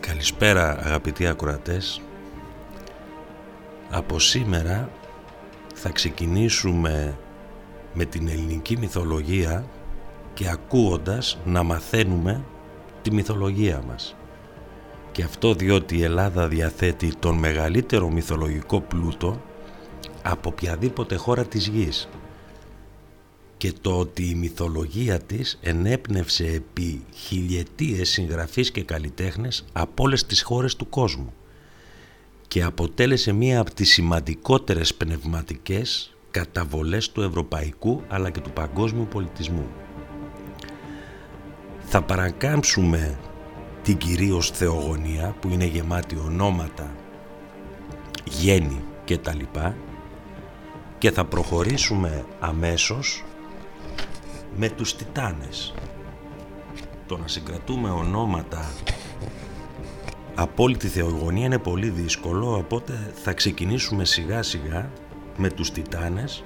Καλησπέρα αγαπητοί ακροατές. Από σήμερα θα ξεκινήσουμε με την ελληνική μυθολογία και ακούοντας να μαθαίνουμε τη μυθολογία μας. Και αυτό διότι η Ελλάδα διαθέτει τον μεγαλύτερο μυθολογικό πλούτο από οποιαδήποτε χώρα της γης και το ότι η μυθολογία της ενέπνευσε επί χιλιετίες συγγραφείς και καλλιτέχνες από όλες τις χώρες του κόσμου και αποτέλεσε μία από τις σημαντικότερες πνευματικές καταβολές του ευρωπαϊκού αλλά και του παγκόσμιου πολιτισμού. Θα παρακάμψουμε την κυρίως θεογονία που είναι γεμάτη ονόματα, γέννη και τα λοιπά και θα προχωρήσουμε αμέσως με τους Τιτάνες. Το να συγκρατούμε ονόματα από όλη τη θεογονία είναι πολύ δύσκολο, οπότε θα ξεκινήσουμε σιγά σιγά με τους Τιτάνες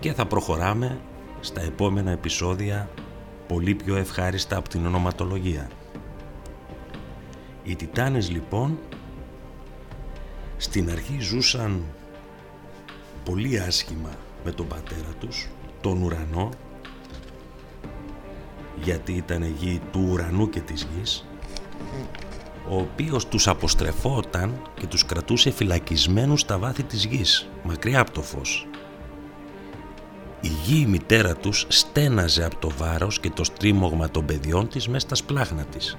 και θα προχωράμε στα επόμενα επεισόδια πολύ πιο ευχάριστα από την ονοματολογία. Οι Τιτάνες λοιπόν στην αρχή ζούσαν πολύ άσχημα με τον πατέρα τους, τον Ουρανό, γιατί ήταν γη του Ουρανού και της Γης, ο οποίος τους αποστρεφόταν και τους κρατούσε φυλακισμένους στα βάθη της γης, μακριά από το φως. Η γη η μητέρα τους στέναζε από το βάρος και το στρίμωγμα των παιδιών της μέσα στα σπλάχνα της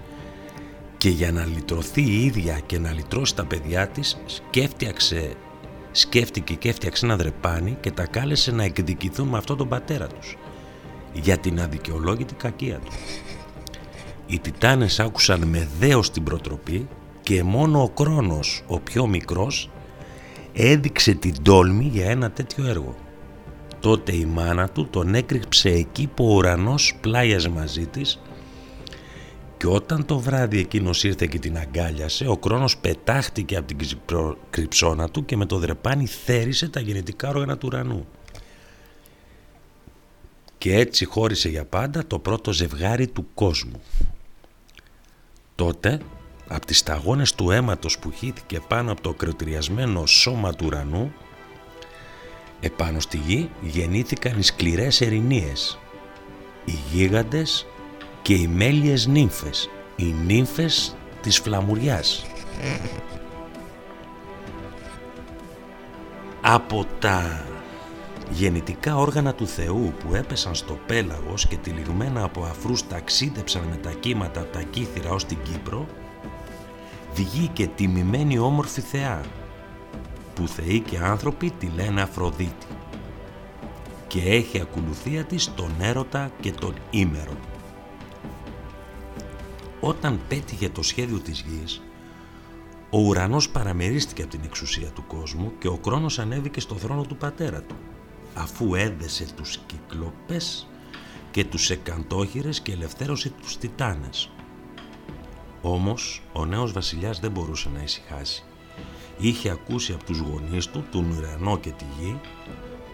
και για να λυτρωθεί η ίδια και να λυτρώσει τα παιδιά της σκέφτηκε και έφτιαξε ένα δρεπάνι και τα κάλεσε να εκδικηθούν με αυτόν τον πατέρα τους για την αδικαιολόγητη κακία του. Οι Τιτάνες άκουσαν με δέος την προτροπή και μόνο ο Κρόνος, ο πιο μικρός, έδειξε την τόλμη για ένα τέτοιο έργο. Τότε η μάνα του τον έκρυψε εκεί που ο Ουρανός πλάγιαζε μαζί της και όταν το βράδυ εκείνος ήρθε και την αγκάλιασε, ο Κρόνος πετάχτηκε από την κρυψώνα του και με το δρεπάνι θέρισε τα γεννητικά όργανα του Ουρανού. Και έτσι χώρισε για πάντα το πρώτο ζευγάρι του κόσμου. Τότε, από τις σταγόνες του αίματος που χύθηκε πάνω από το ακροτηριασμένο σώμα του Ουρανού, επάνω στη γη γεννήθηκαν οι σκληρές ερηνίες, οι γίγαντες και οι μέλιες νύμφες, οι νύμφες της φλαμουριάς. Από τα γεννητικά όργανα του Θεού που έπεσαν στο πέλαγος και τυλιγμένα από αφρούς ταξίδεψαν με τα κύματα από τα κύθυρα ως την Κύπρο, βγήκε τιμημένη όμορφη θεά, που θεοί και άνθρωποι τη λένε Αφροδίτη και έχει ακολουθία της τον έρωτα και τον ήμερο. Όταν πέτυχε το σχέδιο της γης, ο Ουρανός παραμερίστηκε από την εξουσία του κόσμου και ο Κρόνος ανέβηκε στο θρόνο του πατέρα του, αφού έδεσε τους Κυκλοπές και τους Εκατόγχειρες και ελευθέρωσε τους Τιτάνες. Όμως ο νέος βασιλιάς δεν μπορούσε να ησυχάσει. Είχε ακούσει από τους γονείς του, τον Ουρανό και τη Γη,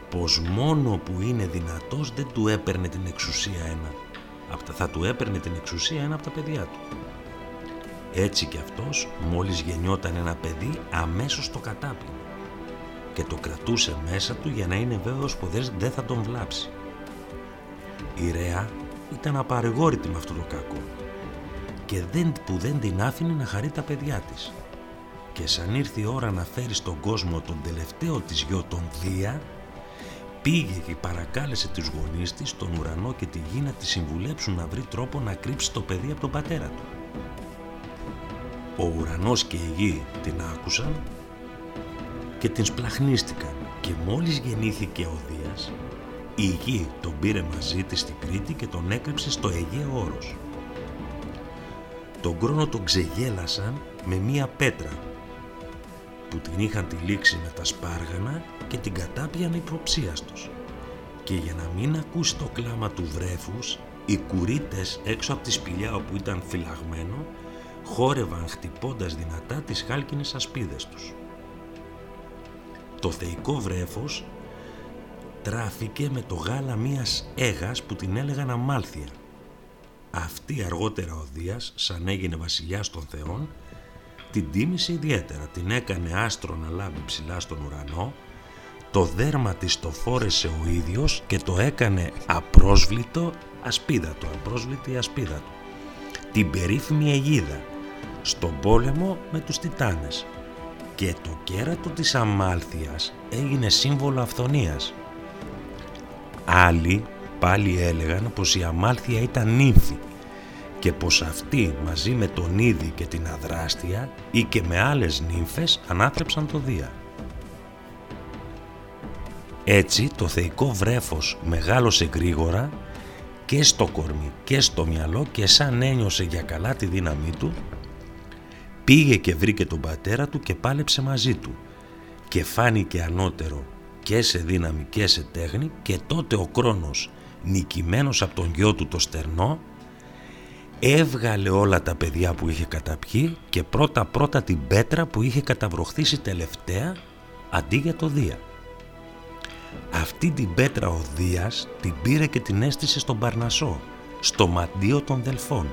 πως μόνο που είναι δυνατός δεν του έπαιρνε την εξουσία ένα από τα παιδιά του. Έτσι κι αυτός, μόλις γεννιόταν ένα παιδί, αμέσως το κατάπινε και το κρατούσε μέσα του για να είναι βέβαιος πως δεν θα τον βλάψει. Η Ρέα ήταν απαρηγόρητη με αυτό το κακό και δεν την άφηνε να χαρεί τα παιδιά της. Και σαν ήρθε η ώρα να φέρει στον κόσμο τον τελευταίο της γιο τον Δία, πήγε και παρακάλεσε τους γονείς της, τον Ουρανό και τη Γη να τη συμβουλέψουν να βρει τρόπο να κρύψει το παιδί από τον πατέρα του. Ο Ουρανός και η Γη την άκουσαν και την σπλαχνίστηκαν και μόλις γεννήθηκε ο Δίας, η Γη τον πήρε μαζί της στην Κρήτη και τον έκρυψε στο Αιγαίο Όρος. Τον Κρόνο τον ξεγέλασαν με μία πέτρα που την είχαν τυλίξει με τα σπάργανα και την κατάπιαν υποψίας τους. Και για να μην ακούσει το κλάμα του βρέφους, οι κουρίτες έξω από τη σπηλιά όπου ήταν φυλαγμένο, χόρευαν χτυπώντας δυνατά τις χάλκινες ασπίδες τους. Το θεϊκό βρέφος τράφηκε με το γάλα μίας έγας που την έλεγαν Αμάλθεια. Αυτή αργότερα ο Δίας, σαν έγινε βασιλιάς των θεών, την τίμησε ιδιαίτερα, την έκανε άστρο να λάβει ψηλά στον ουρανό, το δέρμα της το φόρεσε ο ίδιος και το έκανε απρόσβλητο ασπίδατο, απρόσβλητη ασπίδα του. Την περίφημη Αιγίδα, στον πόλεμο με τους Τιτάνες. Και το κέρατο της Αμάλθειας έγινε σύμβολο αυθονίας. Άλλοι πάλι έλεγαν πως η Αμάλθεια ήταν νύμφη και πως αυτή μαζί με τον Ηδη και την Αδράστια ή και με άλλες νύμφες ανάθρεψαν το Δία. Έτσι το θεϊκό βρέφος μεγάλωσε γρήγορα και στο κορμί και στο μυαλό και σαν ένιωσε για καλά τη δύναμή του, πήγε και βρήκε τον πατέρα του και πάλεψε μαζί του και φάνηκε ανώτερο και σε δύναμη και σε τέχνη, και τότε ο Κρόνος, νικημένος από τον γιο του το Στερνό, έβγαλε όλα τα παιδιά που είχε καταπιεί και πρώτα την πέτρα που είχε καταβροχθήσει τελευταία αντί για το Δία. Αυτή την πέτρα ο Δίας την πήρε και την έστησε στον Παρνασσό, στο μαντίο των Δελφών,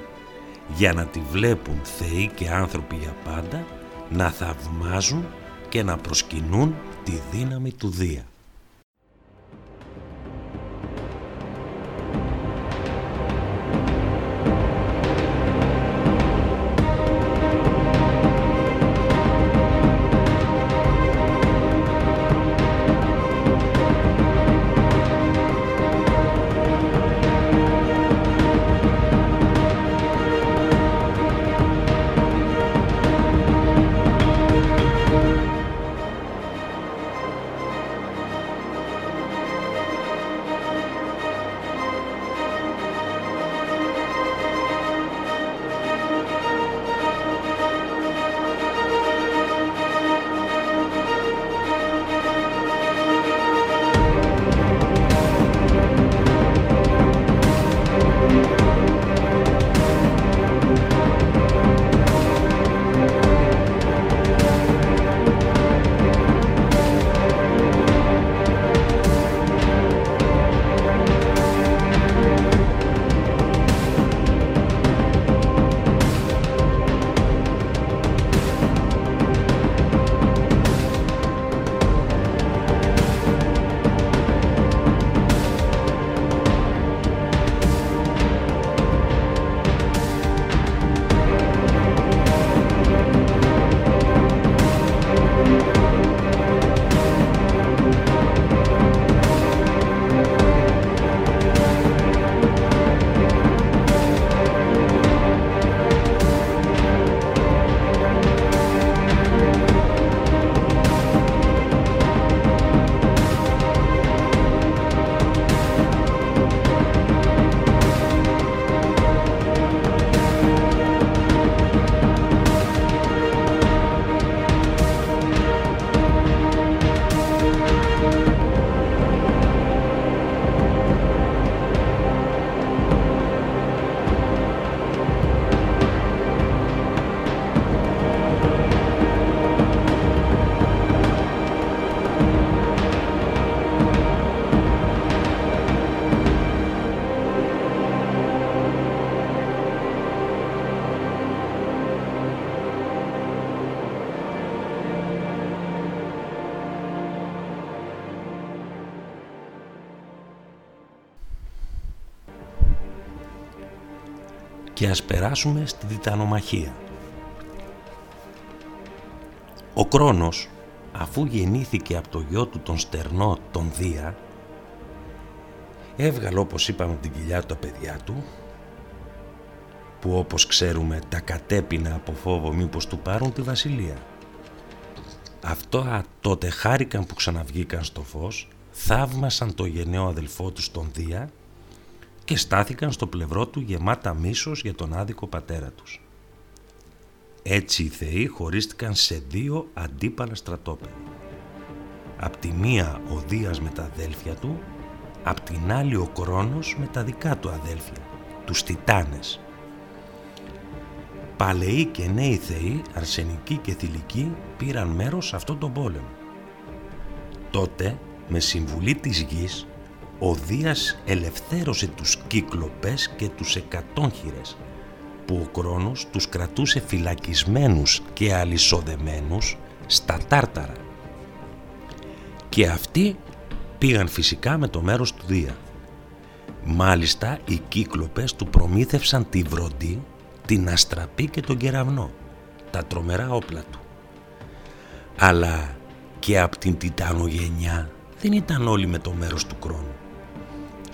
για να τη βλέπουν θεοί και άνθρωποι για πάντα, να θαυμάζουν και να προσκυνούν τη δύναμη του Δία. Και ας περάσουμε στη Τιτανομαχία. Ο Κρόνος, αφού γεννήθηκε από το γιο του τον Στερνό τον Δία, έβγαλε, όπως είπαμε, την κοιλιά του τα παιδιά του, που όπως ξέρουμε τα κατέπινε από φόβο μήπως του πάρουν τη βασιλεία. Αυτό τότε χάρηκαν που ξαναβγήκαν στο φως, θαύμασαν το γενναίο αδελφό τους τον Δία και στάθηκαν στο πλευρό του γεμάτα μίσος για τον άδικο πατέρα τους. Έτσι οι θεοί χωρίστηκαν σε δύο αντίπαλα στρατόπεδα. Απ' τη μία ο Δίας με τα αδέλφια του, απ' την άλλη ο Κρόνος με τα δικά του αδέλφια, τους Τιτάνες. Παλαιοί και νέοι θεοί, αρσενικοί και θηλυκοί, πήραν μέρος σε αυτόν τον πόλεμο. Τότε, με συμβουλή της γης, ο Δίας ελευθέρωσε τους Κύκλοπες και τους Εκατόγχειρες, που ο Κρόνος τους κρατούσε φυλακισμένους και αλυσοδεμένους στα Τάρταρα. Και αυτοί πήγαν φυσικά με το μέρος του Δία. Μάλιστα, οι Κύκλοπες του προμήθευσαν τη Βροντή, την Αστραπή και τον Κεραυνό, τα τρομερά όπλα του. Αλλά και από την Τιτανογενιά δεν ήταν όλοι με το μέρος του Κρόνου.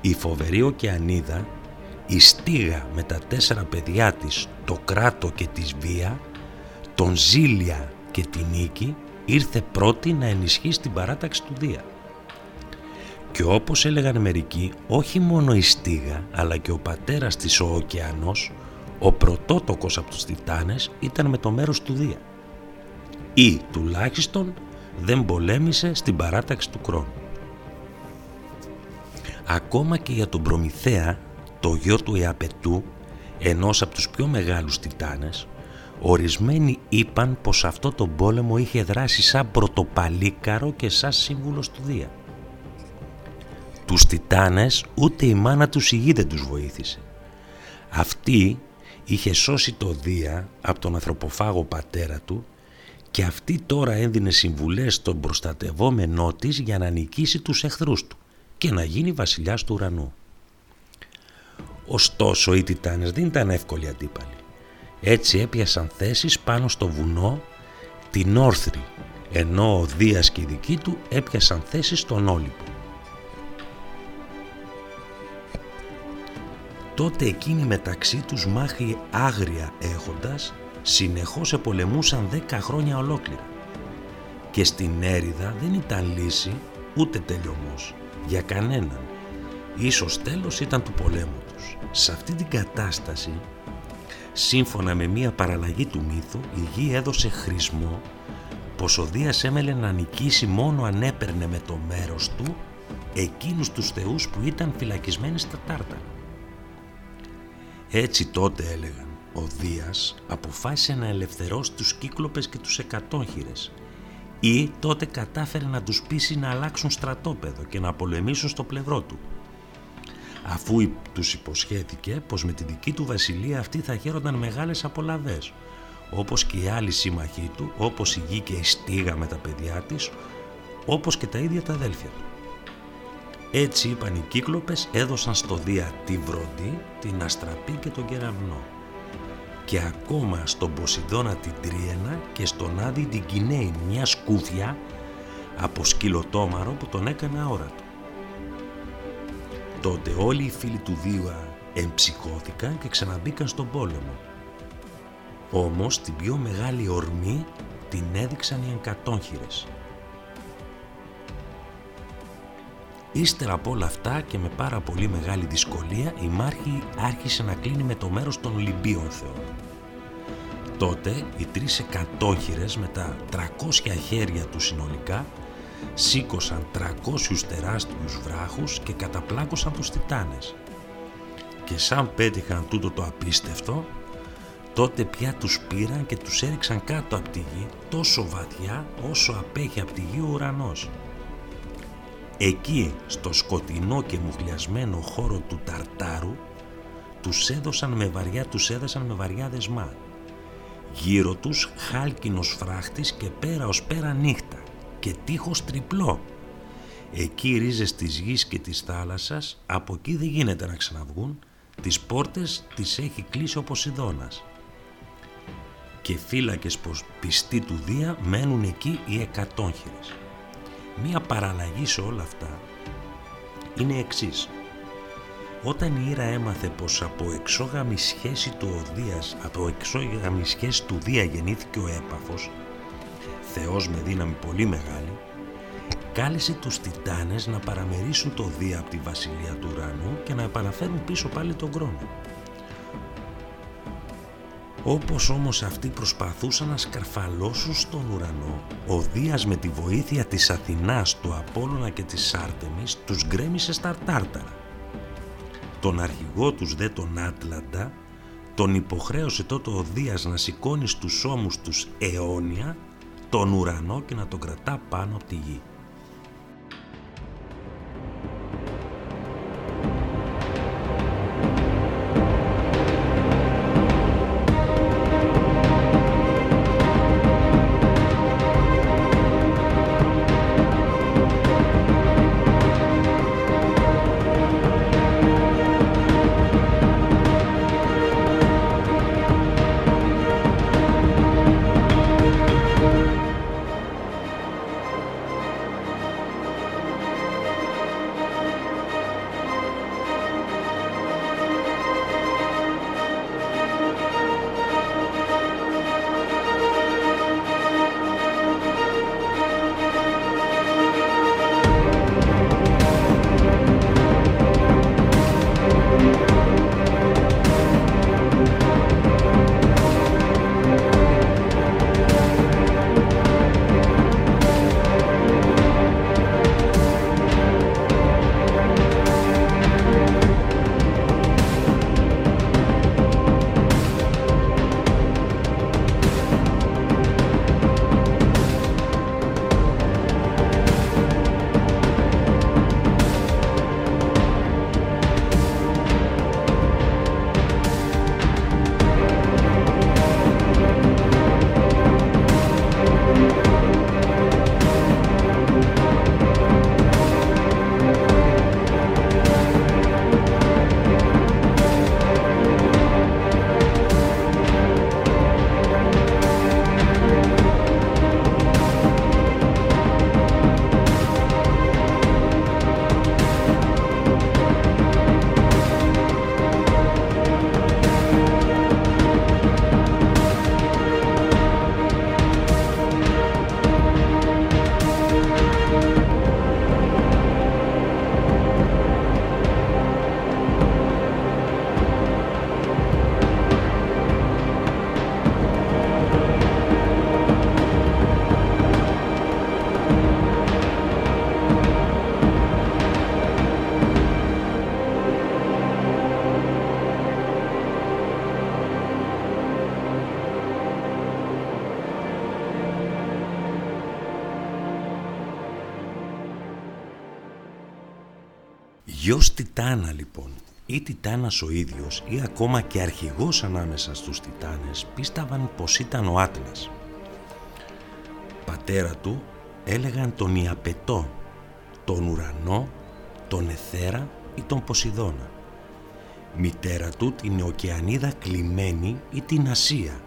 Η φοβερή Οκεανίδα, η Στίγα με τα 4 παιδιά της, το Κράτο και τη Βία, τον Ζήλια και τη Νίκη, ήρθε πρώτη να ενισχύσει την παράταξη του Δία. Και όπως έλεγαν μερικοί, όχι μόνο η Στίγα αλλά και ο πατέρας της ο Οκεανός, ο πρωτότοκος από τους Τιτάνες, ήταν με το μέρος του Δία. Ή τουλάχιστον δεν πολέμησε στην παράταξη του Κρόνου. Ακόμα και για τον Προμηθέα, το γιο του Ιαπετού, ενός από τους πιο μεγάλους Τιτάνες, ορισμένοι είπαν πως αυτό τον πόλεμο είχε δράσει σαν πρωτοπαλίκαρο και σαν σύμβουλος του Δία. Τους Τιτάνες ούτε η μάνα τους η γη δεν τους βοήθησε. Αυτή είχε σώσει το Δία από τον ανθρωποφάγο πατέρα του και αυτή τώρα έδινε συμβουλές στον προστατευόμενό της για να νικήσει τους εχθρούς του και να γίνει βασιλιάς του ουρανού. Ωστόσο οι Τιτάνες δεν ήταν εύκολοι αντίπαλοι. Έτσι έπιασαν θέσεις πάνω στο βουνό την Όρθρη, ενώ ο Δίας και οι δικοί του έπιασαν θέσεις στον Όλυμπο. Τότε εκείνοι μεταξύ τους μάχη άγρια έχοντας, συνεχώς επολεμούσαν 10 χρόνια ολόκληρα. Και στην έρηδα δεν ήταν λύση ούτε τελειωμός για κανέναν. Ίσως τέλος ήταν του πολέμου τους. Σε αυτή την κατάσταση, σύμφωνα με μία παραλλαγή του μύθου, η γη έδωσε χρησμό πως ο Δίας έμελε να νικήσει μόνο αν έπαιρνε με το μέρος του εκείνους τους θεούς που ήταν φυλακισμένοι στα Τάρταρα. Έτσι τότε, έλεγαν, ο Δίας αποφάσισε να ελευθερώσει τους Κύκλοπες και τους Εκατόγχειρες, ή τότε κατάφερε να τους πείσει να αλλάξουν στρατόπεδο και να πολεμήσουν στο πλευρό του, αφού τους υποσχέθηκε πως με τη δική του βασιλεία αυτοί θα χαίρονταν μεγάλες απολαβές, όπως και οι άλλοι σύμμαχοί του, όπως η Γη και η Στίγα με τα παιδιά της, όπως και τα ίδια τα αδέλφια του. Έτσι είπαν οι Κύκλοπες, έδωσαν στο Δία τη Βροντή, την Αστραπή και τον Κεραυνό, και ακόμα στον Ποσειδώνα την Τρίαινα και στον Άδη την Κινέη, μια σκούφια από σκυλοτόμαρο που τον έκανε αόρατο. Τότε όλοι οι φίλοι του Δία εμψυχώθηκαν και ξαναμπήκαν στον πόλεμο. Όμως την πιο μεγάλη ορμή την έδειξαν οι Εκατόγχειρες. Ύστερα από όλα αυτά και με πάρα πολύ μεγάλη δυσκολία, η μάχη άρχισε να κλείνει με το μέρος των Ολυμπίων θεών. Τότε οι 3 Εκατόγχειρες με τα 300 χέρια του συνολικά σήκωσαν 300 τεράστιους βράχους και καταπλάκωσαν τους Τιτάνες. Και σαν πέτυχαν τούτο το απίστευτο, τότε πια τους πήραν και τους έριξαν κάτω από τη γη, τόσο βαθιά όσο απέχει από τη γη ο ουρανός. Εκεί, στο σκοτεινό και μουχλιασμένο χώρο του Ταρτάρου, τους έδασαν με βαριά δεσμά. Γύρω τους χάλκινος φράχτης και πέρα ως πέρα νύχτα και τείχος τριπλό. Εκεί οι ρίζες της γης και της θάλασσας, από εκεί δεν γίνεται να ξαναβγούν, τις πόρτες τις έχει κλείσει ο Ποσειδώνας. Και φύλακες πιστοί του Δία μένουν εκεί οι Εκατόγχειρες. Μία παραλλαγή σε όλα αυτά είναι εξής. Όταν η Ήρα έμαθε πως από εξόγαμη σχέση του Δία γεννήθηκε ο Έπαφος, θεός με δύναμη πολύ μεγάλη, κάλεσε τους Τιτάνες να παραμερίσουν το Δία από τη βασιλεία του ουρανού και να επαναφέρουν πίσω πάλι τον Κρόνο. Όπως όμως αυτοί προσπαθούσαν να σκαρφαλώσουν στον ουρανό, ο Δίας με τη βοήθεια της Αθηνάς, του Απόλλωνα και της Άρτεμις τους γκρέμισε στα Τάρταρα. Τον αρχηγό τους δε, τον Άτλαντα, τον υποχρέωσε τότε ο Δίας να σηκώνει στους ώμους τους αιώνια τον ουρανό και να τον κρατά πάνω από τη γη. Γιος Τιτάνα λοιπόν, ή Τιτάνας ο ίδιος ή ακόμα και αρχηγός ανάμεσα στους Τιτάνες, πίστευαν πως ήταν ο Άτλας. Πατέρα του έλεγαν τον Ιαπετό, τον Ουρανό, τον Εθέρα ή τον Ποσειδώνα. Μητέρα του την Οκεανίδα Κλειμένη ή την Ασία.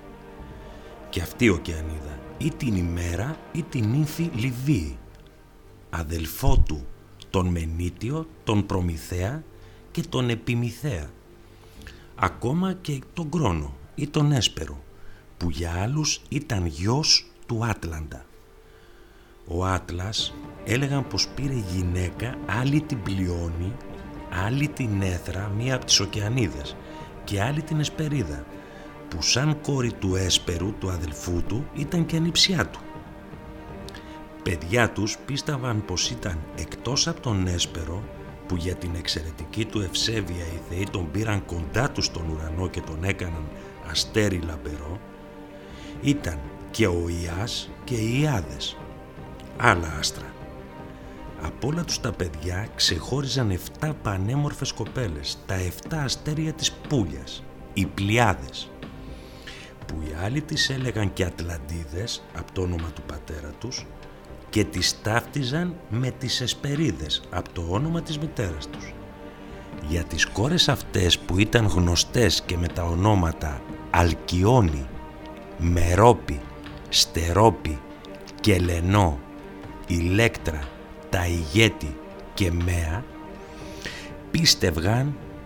Και αυτή η Οκεανίδα ή την Ημέρα ή την νύμφη Λιβύη. Αδελφό του τον Μενίτιο, τον Προμηθέα και τον Επιμηθέα. Ακόμα και τον Κρόνο ή τον Έσπερο, που για άλλους ήταν γιος του Άτλαντα. Ο Άτλας έλεγαν πως πήρε γυναίκα, άλλη την Πλειώνη, άλλη την Έθρα, μία από τις Οκεανίδες, και άλλη την Εσπερίδα, που σαν κόρη του Έσπερου, του αδελφού του, ήταν και ανιψιά του. Παιδιά τους πίστευαν πως ήταν, εκτός από τον Έσπερο, που για την εξαιρετική του ευσέβεια οι θεοί τον πήραν κοντά τους στον ουρανό και τον έκαναν αστέρι λαμπερό, ήταν και ο Ιάς και οι Ιάδες, άλλα άστρα. Από όλα τους τα παιδιά ξεχώριζαν 7 πανέμορφες κοπέλες, τα 7 αστέρια της Πούλιας, οι Πλιάδες, που οι άλλοι τις έλεγαν και Ατλαντίδες από το όνομα του πατέρα τους, και τις ταύτιζαν με τις Εσπερίδες από το όνομα της μητέρας τους. Για τις κόρες αυτές που ήταν γνωστές και με τα ονόματα Αλκιόνη, Μερόπη, Στερόπη, Κελενώ, Ηλέκτρα, Ταϊγέτη και Μέα,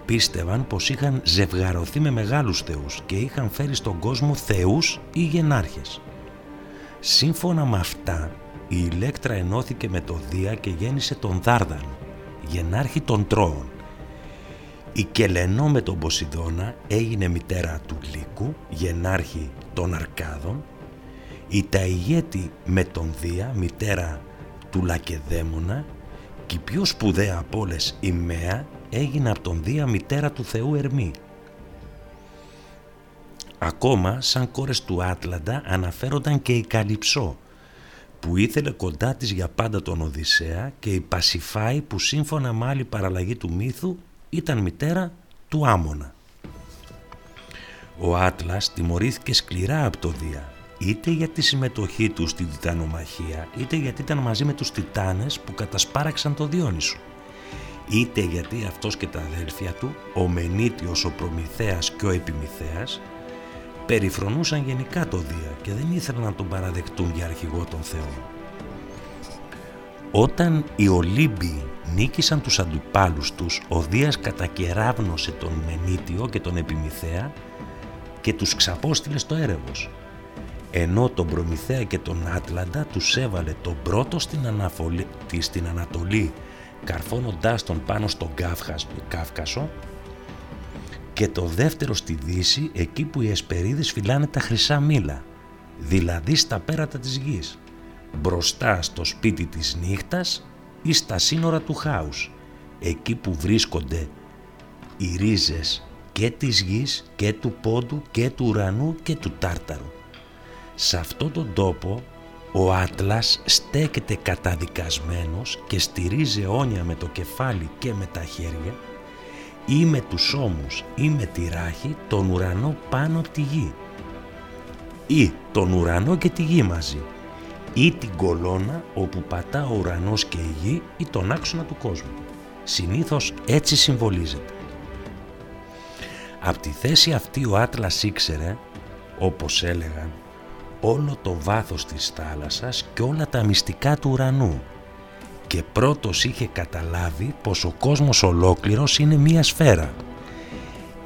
πίστευαν πως είχαν ζευγαρωθεί με μεγάλους θεούς και είχαν φέρει στον κόσμο θεούς ή γενάρχες. Σύμφωνα με αυτά, η Ηλέκτρα ενώθηκε με το Δία και γέννησε τον Δάρδανο, γενάρχη των Τρώων. Η Κελενώ με τον Ποσειδώνα έγινε μητέρα του Λύκου, γενάρχη των Αρκάδων. Η Ταϊγέτη με τον Δία, μητέρα του Λακεδαίμονα. Και η πιο σπουδαία από όλες, η Μαία, έγινε από τον Δία μητέρα του θεού Ερμή. Ακόμα σαν κόρες του Άτλαντα αναφέρονταν και η Καλυψό, που ήθελε κοντά της για πάντα τον Οδυσσέα, και η Πασιφάη, που σύμφωνα με άλλη παραλλαγή του μύθου ήταν μητέρα του Άμωνα. Ο Άτλας τιμωρήθηκε σκληρά από το Δία, είτε για τη συμμετοχή του στην Τιτανομαχία, είτε γιατί ήταν μαζί με τους Τιτάνες που κατασπάραξαν το Διόνυσο, είτε γιατί αυτός και τα αδέλφια του, ο Μενίτιος, ο Προμηθέας και ο Επιμηθέας, περιφρονούσαν γενικά το Δία και δεν ήθελαν να τον παραδεχτούν για αρχηγό των θεών. Όταν οι Ολύμπιοι νίκησαν τους αντιπάλους τους, ο Δίας κατακεράβνωσε τον Μενίτιο και τον Επιμηθέα και τους ξαπόστειλε στο έρευος, ενώ τον Προμηθέα και τον Άτλαντα τους έβαλε τον πρώτο στην Ανατολή, καρφώνοντάς τον πάνω στον Καύκασο, και το δεύτερο στη Δύση, εκεί που οι Εσπερίδες φυλάνε τα χρυσά μήλα, δηλαδή στα πέρατα της γης, μπροστά στο σπίτι της νύχτας ή στα σύνορα του χάους, εκεί που βρίσκονται οι ρίζες και της γης και του πόντου και του ουρανού και του Τάρταρου. Σε αυτόν τον τόπο ο Άτλας στέκεται καταδικασμένος και στηρίζει αιώνια με το κεφάλι και με τα χέρια, ή με τους ώμους ή με τη ράχη, τον ουρανό πάνω από τη γη, ή τον ουρανό και τη γη μαζί, ή την κολώνα όπου πατά ο ουρανός και η γη, ή τον άξονα του κόσμου. Συνήθως έτσι συμβολίζεται. Από τη θέση αυτή ο Άτλας ήξερε, όπως έλεγαν, όλο το βάθος της θάλασσας και όλα τα μυστικά του ουρανού, και πρώτος είχε καταλάβει πως ο κόσμος ολόκληρος είναι μία σφαίρα.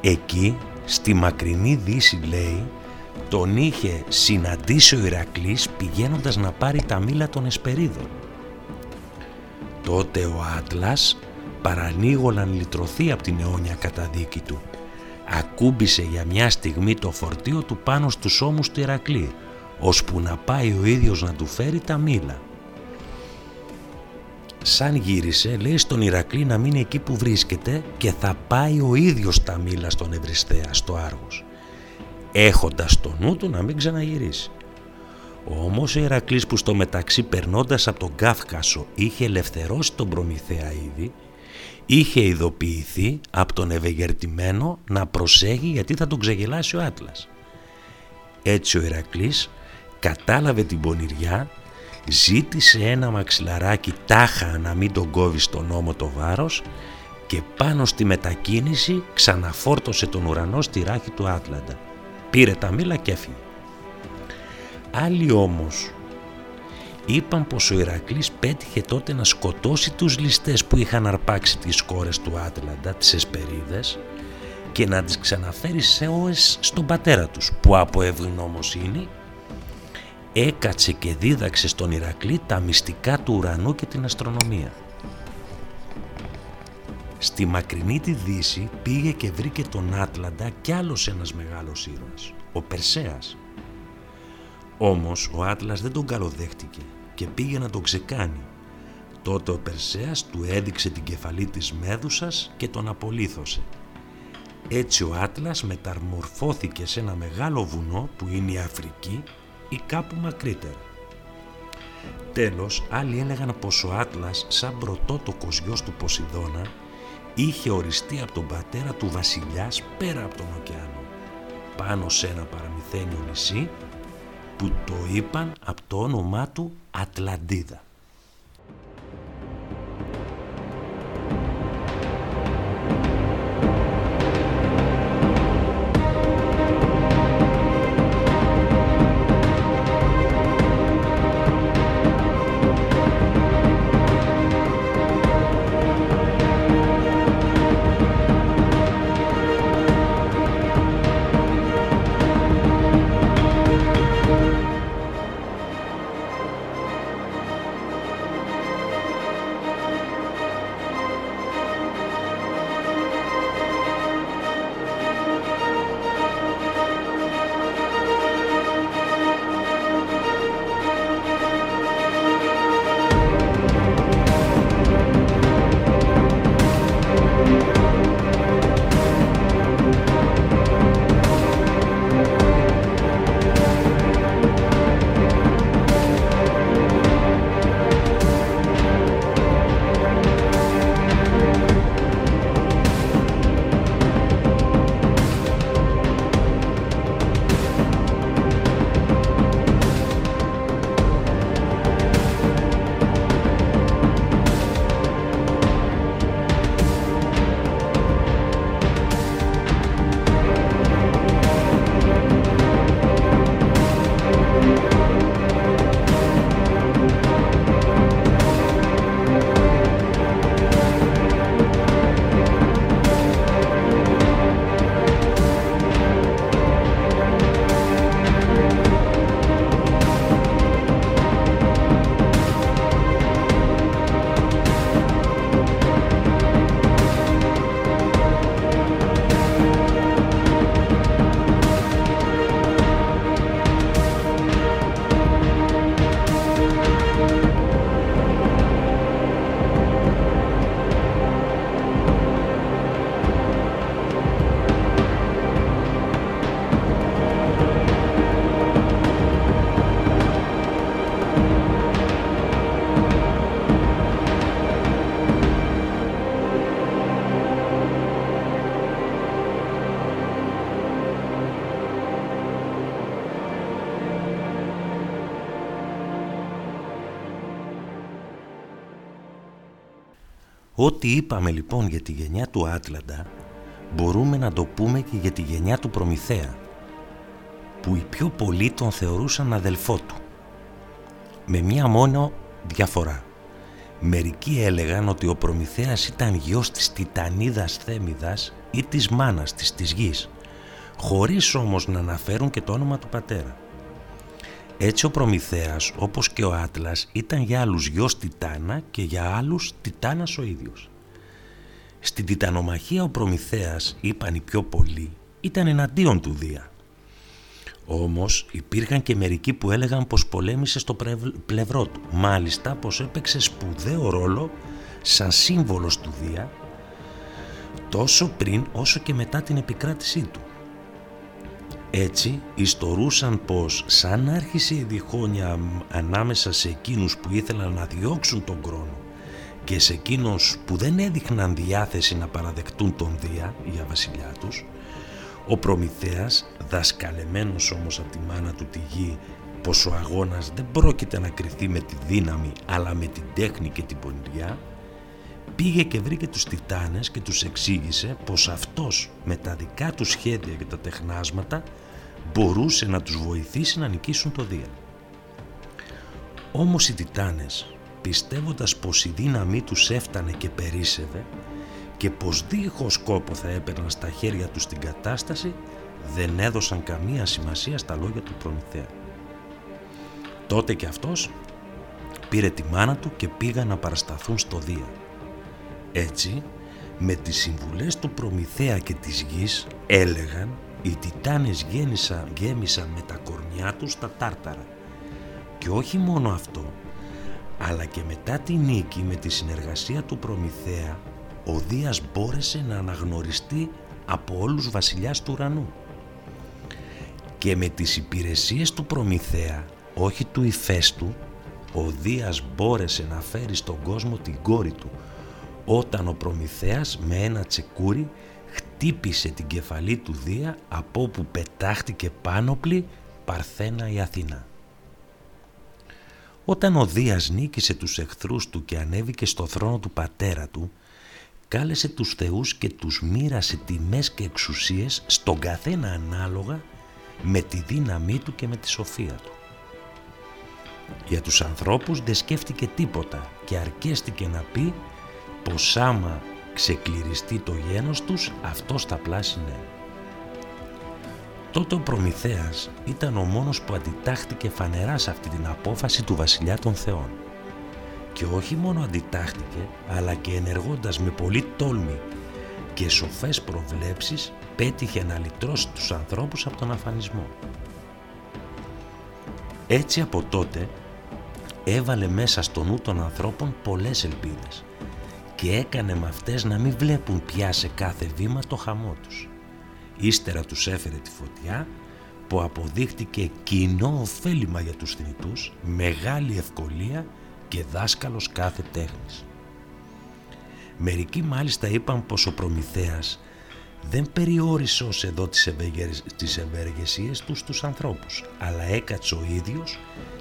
Εκεί, στη μακρινή Δύση, λέει, τον είχε συναντήσει ο Ηρακλής πηγαίνοντας να πάρει τα μήλα των Εσπερίδων. Τότε ο Άτλας, παρανίγολαν λυτρωθεί από την αιώνια καταδίκη του, ακούμπησε για μια στιγμή το φορτίο του πάνω στους ώμους του Ηρακλή, ώσπου να πάει ο ίδιος να του φέρει τα μήλα. Σαν γύρισε, λέει στον Ηρακλή να μείνει εκεί που βρίσκεται και θα πάει ο ίδιος τα μήλα στον Ευριστέα, στο Άργος, έχοντας στο νου του να μην ξαναγυρίσει. Όμως ο Ηρακλής, που στο μεταξύ περνώντας από τον Καύκασο είχε ελευθερώσει τον Προμηθέα ήδη, είχε ειδοποιηθεί από τον ευεγερτημένο να προσέχει γιατί θα τον ξεγελάσει ο Άτλας. Έτσι ο Ηρακλής κατάλαβε την πονηριά, ζήτησε ένα μαξιλαράκι τάχα να μην τον κόβει στον ώμο το βάρος, και πάνω στη μετακίνηση ξαναφόρτωσε τον ουρανό στη ράχη του Άτλαντα. Πήρε τα μήλα και έφυγε. Άλλοι όμως είπαν πως ο Ηρακλής πέτυχε τότε να σκοτώσει τους ληστές που είχαν αρπάξει τις κόρες του Άτλαντα, τις Εσπερίδες, και να τις ξαναφέρει σεώες στον πατέρα τους, που από ευγνωμοσύνη έκατσε και δίδαξε στον Ηρακλή τα μυστικά του ουρανού και την αστρονομία. Στη μακρινή τη Δύση πήγε και βρήκε τον Άτλαντα κι άλλος ένας μεγάλος ήρωας, ο Περσέας. Όμως ο Άτλας δεν τον καλοδέχτηκε και πήγε να τον ξεκάνει. Τότε ο Περσέας του έδειξε την κεφαλή της Μέδουσας και τον απολύθωσε. Έτσι ο Άτλας μεταμορφώθηκε σε ένα μεγάλο βουνό που είναι η Αφρική ή κάπου μακρύτερα. Τέλος, άλλοι έλεγαν πως ο Άτλας, σαν πρωτότοκος γιος του Ποσειδώνα, είχε οριστεί από τον πατέρα του βασιλιάς πέρα από τον ωκεάνο, πάνω σε ένα παραμυθένιο νησί που το είπαν από το όνομά του Ατλαντίδα. Ό,τι είπαμε λοιπόν για τη γενιά του Άτλαντα, μπορούμε να το πούμε και για τη γενιά του Προμηθέα, που οι πιο πολλοί τον θεωρούσαν αδελφό του. Με μία μόνο διαφορά. Μερικοί έλεγαν ότι ο Προμηθέας ήταν γιος της Τιτανίδας Θέμιδας ή της μάνας της, της γης, χωρίς όμως να αναφέρουν και το όνομα του πατέρα. Έτσι ο Προμηθέας, όπως και ο Άτλας, ήταν για άλλους γιος Τιτάνα και για άλλους Τιτάνας ο ίδιος. Στην Τιτανομαχία ο Προμηθέας, είπαν οι πιο πολλοί, ήταν εναντίον του Δία. Όμως υπήρχαν και μερικοί που έλεγαν πως πολέμησε στο πλευρό του, μάλιστα πως έπαιξε σπουδαίο ρόλο σαν σύμβολος του Δία, τόσο πριν όσο και μετά την επικράτησή του. Έτσι ιστορούσαν πως σαν άρχισε η διχόνοια ανάμεσα σε εκείνους που ήθελαν να διώξουν τον Κρόνο και σε εκείνους που δεν έδειχναν διάθεση να παραδεκτούν τον Δία για βασιλιά τους, ο Προμηθέας, δασκαλεμένος όμως από τη μάνα του τη γη πως ο αγώνας δεν πρόκειται να κριθεί με τη δύναμη αλλά με την τέχνη και την πονηριά, πήγε και βρήκε τους Τιτάνες και τους εξήγησε πως αυτός με τα δικά του σχέδια και τα τεχνάσματα μπορούσε να τους βοηθήσει να νικήσουν το Δία. Όμως οι Τιτάνες, πιστεύοντας πως η δύναμή τους έφτανε και περίσσευε και πως δίχως κόπο θα έπαιρναν στα χέρια τους την κατάσταση, δεν έδωσαν καμία σημασία στα λόγια του Προμηθέα. Τότε και αυτός πήρε τη μάνα του και πήγαν να παρασταθούν στο Δία. Έτσι, με τις συμβουλές του Προμηθέα και της γης, έλεγαν, οι Τιτάνες γέμισαν με τα κορμιά τους τα Τάρταρα. Και όχι μόνο αυτό, αλλά και μετά τη νίκη με τη συνεργασία του Προμηθέα, ο Δίας μπόρεσε να αναγνωριστεί από όλους βασιλιάς του ουρανού. Και με τις υπηρεσίες του Προμηθέα, όχι του ηφαίστου, ο Δίας μπόρεσε να φέρει στον κόσμο την κόρη του, όταν ο Προμηθέας με ένα τσεκούρι χτύπησε την κεφαλή του Δία, από όπου πετάχτηκε πάνοπλη Παρθένα η Αθηνά. Όταν ο Δίας νίκησε τους εχθρούς του και ανέβηκε στο θρόνο του πατέρα του, κάλεσε τους θεούς και τους μοίρασε τιμές και εξουσίες στον καθένα ανάλογα με τη δύναμή του και με τη σοφία του. Για τους ανθρώπους δεν σκέφτηκε τίποτα και αρκέστηκε να πει πως άμα ξεκληριστεί το γένος τους, αυτός θα πλάσει νέο. Τότε ο Προμηθέας ήταν ο μόνος που αντιτάχθηκε φανερά σε αυτή την απόφαση του βασιλιά των θεών. Και όχι μόνο αντιτάχθηκε, αλλά και ενεργώντας με πολύ τόλμη και σοφές προβλέψεις, πέτυχε να λυτρώσει τους ανθρώπους από τον αφανισμό. Έτσι από τότε έβαλε μέσα στο νου των ανθρώπων πολλές ελπίδες και έκανε με αυτές να μην βλέπουν πια σε κάθε βήμα το χαμό τους. Ύστερα τους έφερε τη φωτιά, που αποδείχτηκε κοινό ωφέλιμα για τους θνητούς, μεγάλη ευκολία και δάσκαλος κάθε τέχνης. Μερικοί μάλιστα είπαν πως ο Προμηθέας δεν περιόρισε ως εδώ τις ευεργεσίες του στους ανθρώπους, αλλά έκατσε ο ίδιος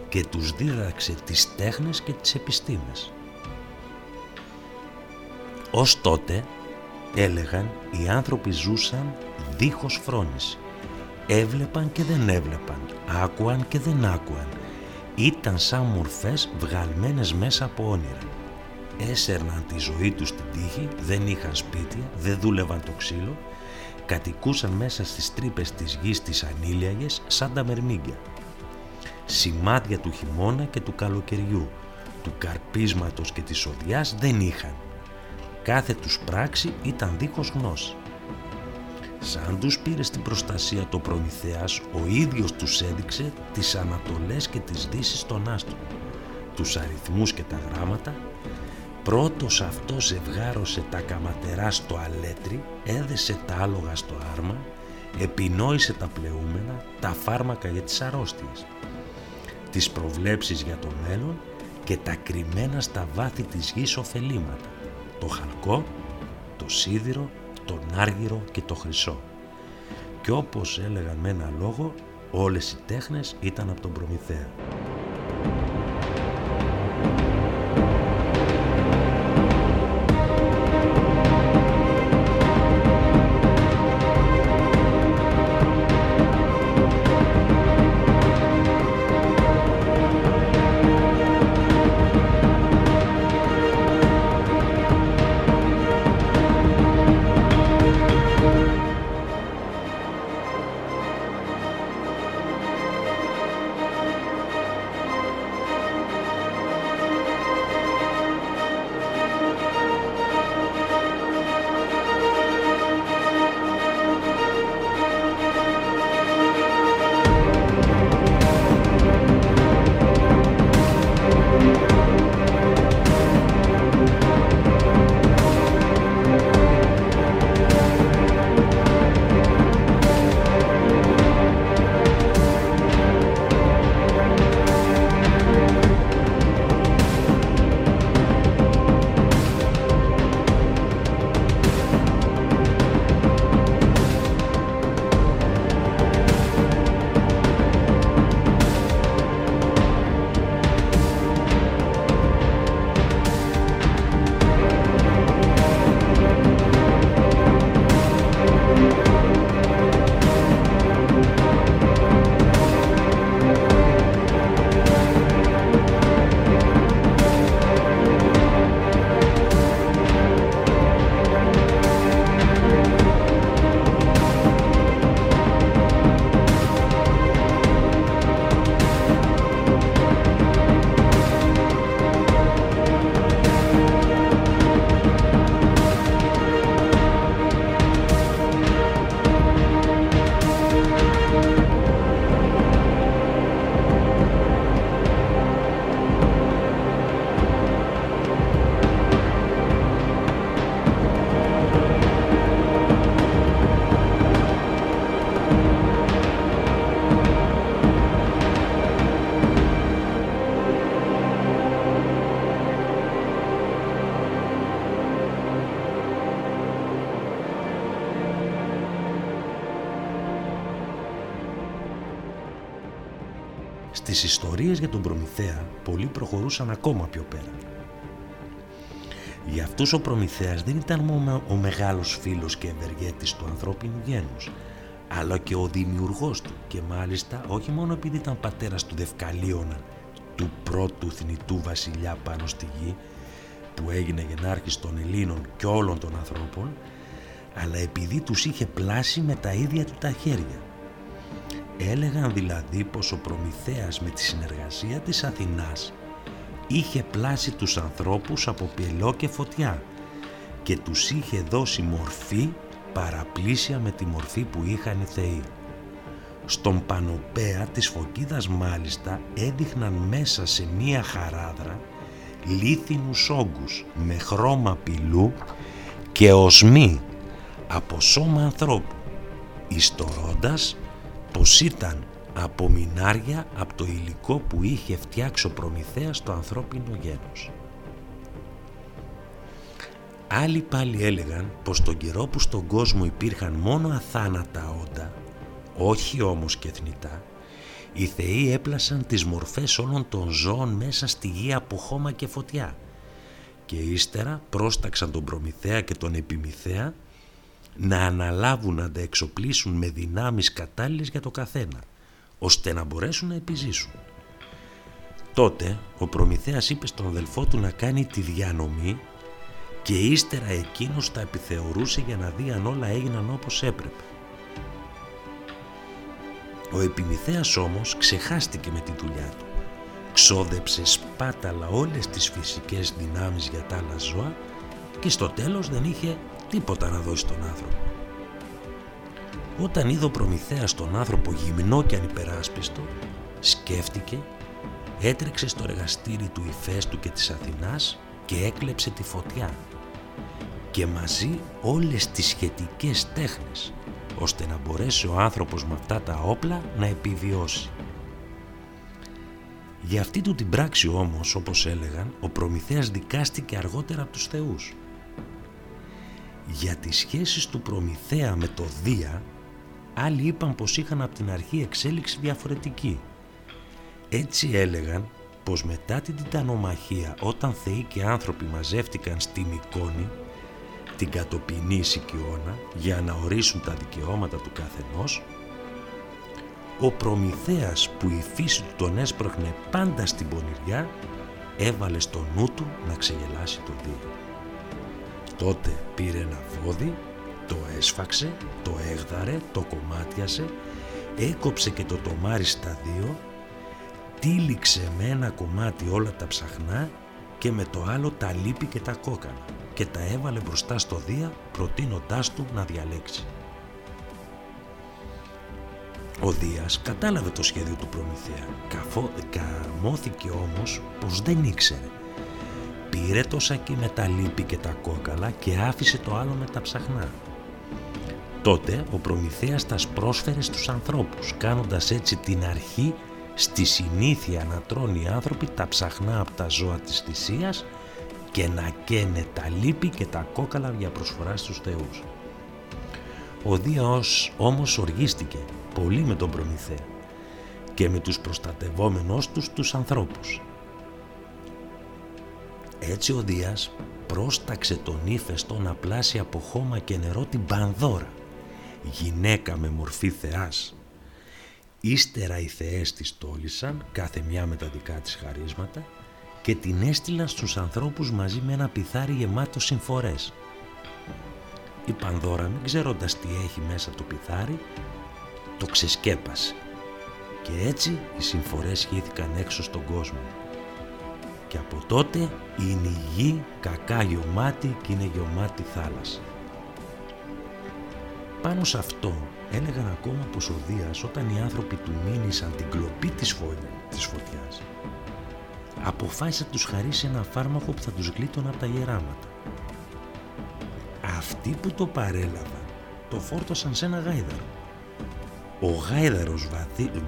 και τους δίδαξε τις τέχνες και τις επιστήμες. Ως τότε, έλεγαν, οι άνθρωποι ζούσαν δίχως φρόνηση. Έβλεπαν και δεν έβλεπαν, άκουαν και δεν άκουαν. Ήταν σαν μορφές βγαλμένες μέσα από όνειρα. Έσερναν τη ζωή τους στην τύχη, δεν είχαν σπίτια, δεν δούλευαν το ξύλο, κατοικούσαν μέσα στις τρύπες της γης τις ανήλιαγες σαν τα μερμήγκια. Σημάδια του χειμώνα και του καλοκαιριού, του καρπίσματος και της οδιάς δεν είχαν. Κάθε τους πράξη ήταν δίχως γνώση. Σαν τους πήρε στην προστασία το Προμηθέας, ο ίδιος τους έδειξε τις ανατολές και τις δύσεις των άστρων, τους αριθμούς και τα γράμματα. Πρώτος αυτός ζευγάρωσε τα καματερά στο αλέτρι, έδεσε τα άλογα στο άρμα, επινόησε τα πλεούμενα, τα φάρμακα για τις αρρώστιες, τις προβλέψεις για το μέλλον και τα κρυμμένα στα βάθη της γης ωφελήματα, το χαλκό, το σίδηρο, τον άργυρο και το χρυσό. Και όπως έλεγαν με ένα λόγο, όλες οι τέχνες ήταν από τον Προμηθέα. Στις ιστορίες για τον Προμηθέα πολλοί προχωρούσαν ακόμα πιο πέρα. Για αυτούς ο Προμηθέας δεν ήταν μόνο ο μεγάλος φίλος και ευεργέτης του ανθρώπινου γένους, αλλά και ο δημιουργός του, και μάλιστα όχι μόνο επειδή ήταν πατέρας του Δευκαλίωνα, του πρώτου θνητού βασιλιά πάνω στη γη, που έγινε γενάρχης των Ελλήνων και όλων των ανθρώπων, αλλά επειδή τους είχε πλάσει με τα ίδια του τα χέρια. Έλεγαν δηλαδή πως ο Προμηθέας με τη συνεργασία της Αθηνάς είχε πλάσει τους ανθρώπους από πελό και φωτιά και τους είχε δώσει μορφή παραπλήσια με τη μορφή που είχαν οι θεοί. Στον πανοπέα της φωκίδας μάλιστα έδειχναν μέσα σε μία χαράδρα λίθινους όγκους με χρώμα πυλού και οσμή από σώμα ανθρώπου, ιστορώντας πως ήταν από μινάρια από το υλικό που είχε φτιάξει ο Προμηθέας το ανθρώπινο γένος. Άλλοι πάλι έλεγαν πως τον καιρό που στον κόσμο υπήρχαν μόνο αθάνατα όντα, όχι όμως και θνητά, οι θεοί έπλασαν τις μορφές όλων των ζώων μέσα στη γη από χώμα και φωτιά και ύστερα πρόσταξαν τον Προμηθέα και τον Επιμηθέα να αναλάβουν να τα εξοπλίσουν με δυνάμεις κατάλληλες για το καθένα, ώστε να μπορέσουν να επιζήσουν. Τότε ο Προμηθέας είπε στον αδελφό του να κάνει τη διανομή και ύστερα εκείνος τα επιθεωρούσε για να δει αν όλα έγιναν όπως έπρεπε. Ο Επιμηθέας όμως ξεχάστηκε με τη δουλειά του. Ξόδεψε σπάταλα όλες τις φυσικές δυνάμεις για τα άλλα ζώα και στο τέλος δεν είχε τίποτα να δώσει τον άνθρωπο. Όταν είδε ο Προμηθέας τον άνθρωπο γυμνό και ανυπεράσπιστο, σκέφτηκε, έτρεξε στο εργαστήρι του Ηφαίστου και της Αθηνάς και έκλεψε τη φωτιά και μαζί όλες τις σχετικές τέχνες, ώστε να μπορέσει ο άνθρωπος με αυτά τα όπλα να επιβιώσει. Για αυτή του την πράξη όμως, όπως έλεγαν, ο Προμηθέας δικάστηκε αργότερα από τους θεούς. Για τις σχέσεις του Προμηθέα με το Δία, άλλοι είπαν πως είχαν από την αρχή εξέλιξη διαφορετική. Έτσι έλεγαν πως μετά την Τιτανομαχία, όταν θεοί και άνθρωποι μαζεύτηκαν στη Μικόνη, την κατοπινή Σικιώνα, για να ορίσουν τα δικαιώματα του καθενός, ο Προμηθέας που η φύση του τον έσπρωχνε πάντα στην πονηριά, έβαλε στο νου του να ξεγελάσει το Δία. Τότε πήρε ένα βόδι, το έσφαξε, το έγδαρε, το κομμάτιασε, έκοψε και το τομάρι στα δύο, τύλιξε με ένα κομμάτι όλα τα ψαχνά και με το άλλο τα λίπη και τα κόκανα και τα έβαλε μπροστά στο Δία, προτείνοντάς του να διαλέξει. Ο Δίας κατάλαβε το σχέδιο του Προμηθέα, καμώθηκε όμως πως δεν ήξερε. Πήρε το σακί με τα λίπη και τα κόκαλα και άφησε το άλλο με τα ψαχνά. Τότε ο Προμηθέας τα πρόσφερε στους ανθρώπους, κάνοντας έτσι την αρχή στη συνήθεια να τρώνε οι άνθρωποι τα ψαχνά από τα ζώα της θυσίας και να καίνε τα λίπη και τα κόκαλα για προσφορά στους θεούς. Ο Δίας όμως οργίστηκε πολύ με τον Προμηθέα και με τους προστατευόμενους τους ανθρώπους. Έτσι ο Δίας πρόσταξε τον Ηφαιστό να πλάσει από χώμα και νερό την Πανδώρα, γυναίκα με μορφή θεάς. Ύστερα οι θεές της τόλισαν, κάθε μια με τα δικά της χαρίσματα, και την έστειλαν στους ανθρώπους μαζί με ένα πιθάρι γεμάτο συμφορές. Η Πανδώρα, μην ξέροντας τι έχει μέσα το πιθάρι, το ξεσκέπασε και έτσι οι συμφορές χύθηκαν έξω στον κόσμο. Και από τότε είναι η γη κακά γεωμάτη και είναι γεωμάτη θάλασσα. Πάνω σε αυτό έλεγαν ακόμα πως ο Δίας, όταν οι άνθρωποι του μήνυσαν την κλοπή της φωτιάς, αποφάσισε να τους χαρίσει ένα φάρμακο που θα τους γλίτωνε από τα γεράματα. Αυτοί που το παρέλαβαν το φόρτωσαν σε ένα γάιδαρο. Ο γάιδαρος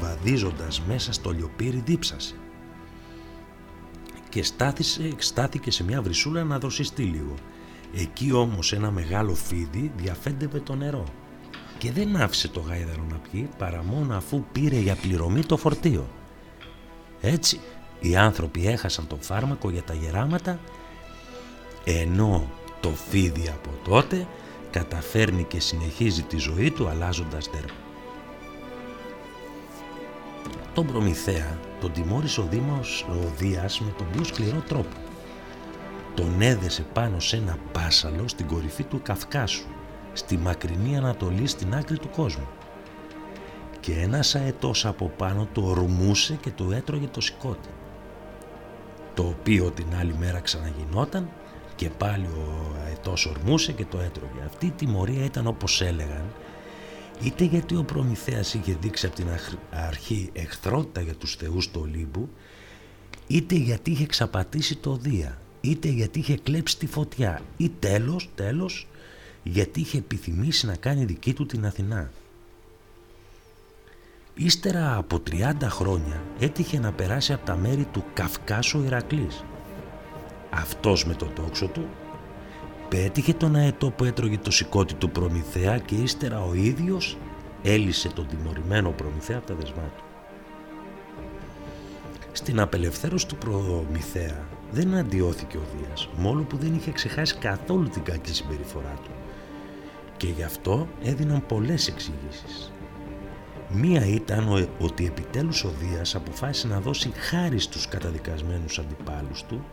βαδίζοντας μέσα στο λιοπύρι δίψασε και στάθηκε σε μια βρυσούλα να δροσιστεί λίγο. Εκεί όμως ένα μεγάλο φίδι διαφέντευε το νερό και δεν άφησε το γάιδαρο να πιει παρά μόνο αφού πήρε για πληρωμή το φορτίο. Έτσι, οι άνθρωποι έχασαν το φάρμακο για τα γεράματα, ενώ το φίδι από τότε καταφέρνει και συνεχίζει τη ζωή του αλλάζοντας τέρμα. Τον Προμηθέα τον τιμώρησε ο Δίας με τον πιο σκληρό τρόπο. Τον έδεσε πάνω σε ένα πάσαλο στην κορυφή του Καυκάσου, στη μακρινή Ανατολή, στην άκρη του κόσμου. Και ένας αετός από πάνω το ορμούσε και του έτρωγε το σηκώτη, το οποίο την άλλη μέρα ξαναγινόταν και πάλι ο αετός ορμούσε και το έτρωγε. Αυτή η τιμωρία ήταν, όπως έλεγαν, είτε γιατί ο Προμηθέας είχε δείξει από την αρχή εχθρότητα για τους θεούς του Ολύμπου, είτε γιατί είχε ξαπατήσει το Δία, είτε γιατί είχε κλέψει τη φωτιά, ή τέλος, γιατί είχε επιθυμήσει να κάνει δική του την Αθηνά. Ύστερα από 30 χρόνια έτυχε να περάσει από τα μέρη του Καυκάσου ο Ηρακλής. Αυτός με το τόξο του πέτυχε τον αετό που έτρωγε το σηκώτη του Προμηθέα και ύστερα ο ίδιος έλυσε τον τιμωρημένο Προμηθέα από τα δεσμά του. Στην απελευθέρωση του Προμηθέα δεν αντιώθηκε ο Δίας, μόνο που δεν είχε ξεχάσει καθόλου την κακή συμπεριφορά του και γι' αυτό έδιναν πολλές εξηγήσεις. Μία ήταν ότι επιτέλους ο Δίας αποφάσισε να δώσει χάρη στους καταδικασμένους αντιπάλους του.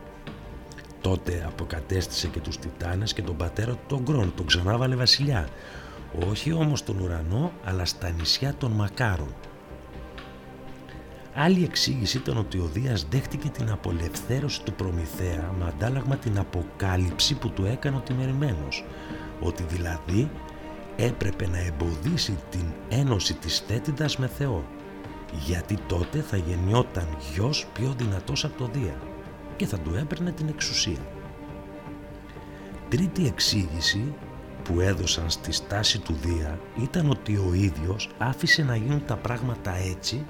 Τότε αποκατέστησε και τους Τιτάνες και τον πατέρα του τον Κρόνο, τον ξανάβαλε βασιλιά. Όχι όμως τον ουρανό, αλλά στα νησιά των Μακάρων. Άλλη εξήγηση ήταν ότι ο Δίας δέχτηκε την απελευθέρωση του Προμηθέα με αντάλλαγμα την αποκάλυψη που του έκανε ο τιμωρημένος, ότι δηλαδή έπρεπε να εμποδίσει την ένωση της Θέτιδας με Θεό, γιατί τότε θα γεννιόταν γιος πιο δυνατός από το Δία και θα του έπαιρνε την εξουσία. Τρίτη εξήγηση που έδωσαν στη στάση του Δία ήταν ότι ο ίδιος άφησε να γίνουν τα πράγματα έτσι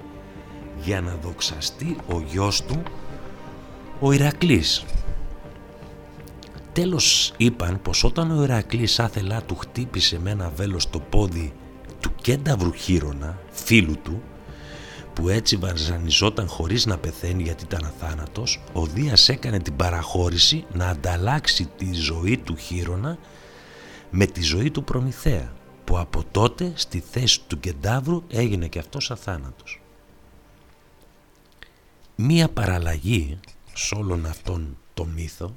για να δοξαστεί ο γιος του, ο Ηρακλής. Τέλος, είπαν πως όταν ο Ηρακλής άθελά του χτύπησε με ένα βέλος το πόδι του κένταβρου Χείρονα, φίλου του, που έτσι βαρζανιζόταν χωρίς να πεθαίνει γιατί ήταν αθάνατος, ο Δίας έκανε την παραχώρηση να ανταλλάξει τη ζωή του Χείρονα με τη ζωή του Προμηθέα, που από τότε στη θέση του κεντάβρου έγινε και αυτός αθάνατος. Μία παραλλαγή σε όλον αυτόν τον μύθο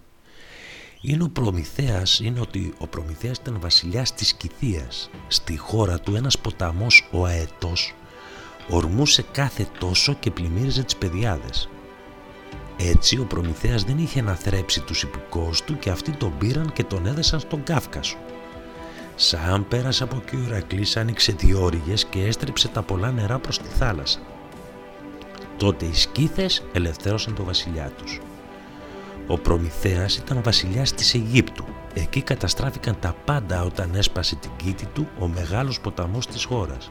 είναι ότι ο Προμηθέας ήταν βασιλιάς της Κηθίας. Στη χώρα του ένας ποταμός, ο Αετός, ορμούσε κάθε τόσο και πλημμύριζε τις πεδιάδες. Έτσι ο Προμηθέας δεν είχε να θρέψει τους υπηκόους του και αυτοί τον πήραν και τον έδεσαν στον Κάυκασο. Σαν πέρασε από εκεί ο Ηρακλής, άνοιξε διόρυγες και έστρεψε τα πολλά νερά προς τη θάλασσα. Τότε οι Σκύθες ελευθέρωσαν τον βασιλιά τους. Ο Προμηθέας ήταν βασιλιάς της Αιγύπτου. Εκεί καταστράφηκαν τα πάντα όταν έσπασε την κήτη του ο μεγάλος ποταμός της χώρας,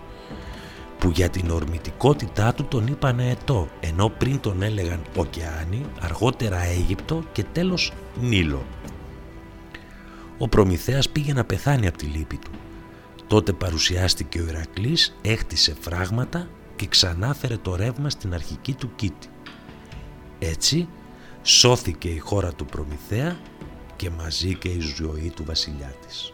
που για την ορμητικότητά του τον είπαν Αετό, ενώ πριν τον έλεγαν Ωκεάνη, αργότερα Αίγυπτο και τέλος Νείλο. Ο Προμηθέας πήγε να πεθάνει από τη λύπη του. Τότε παρουσιάστηκε ο Ηρακλής, έχτισε φράγματα και ξανάφερε το ρεύμα στην αρχική του κήτη. Έτσι σώθηκε η χώρα του Προμηθέα και μαζί και η ζωή του βασιλιά της.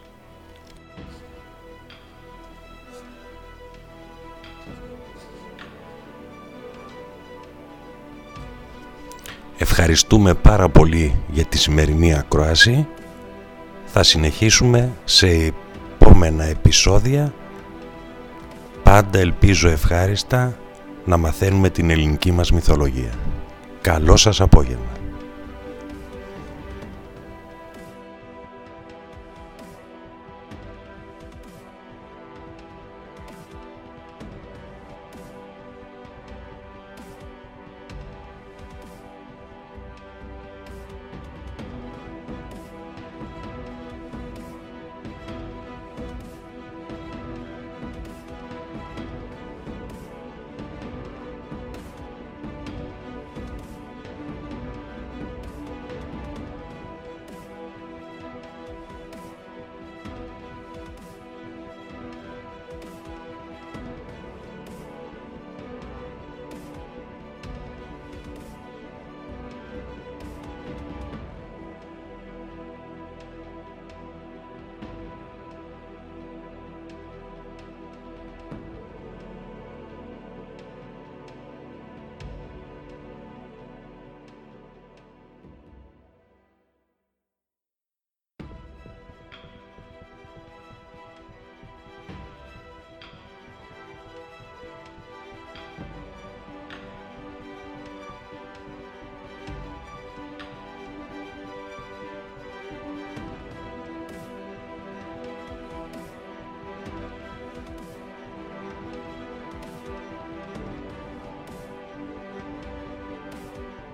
Ευχαριστούμε πάρα πολύ για τη σημερινή ακρόαση. Θα συνεχίσουμε σε επόμενα επεισόδια. Πάντα ελπίζω ευχάριστα να μαθαίνουμε την ελληνική μας μυθολογία. Καλό σας απόγευμα.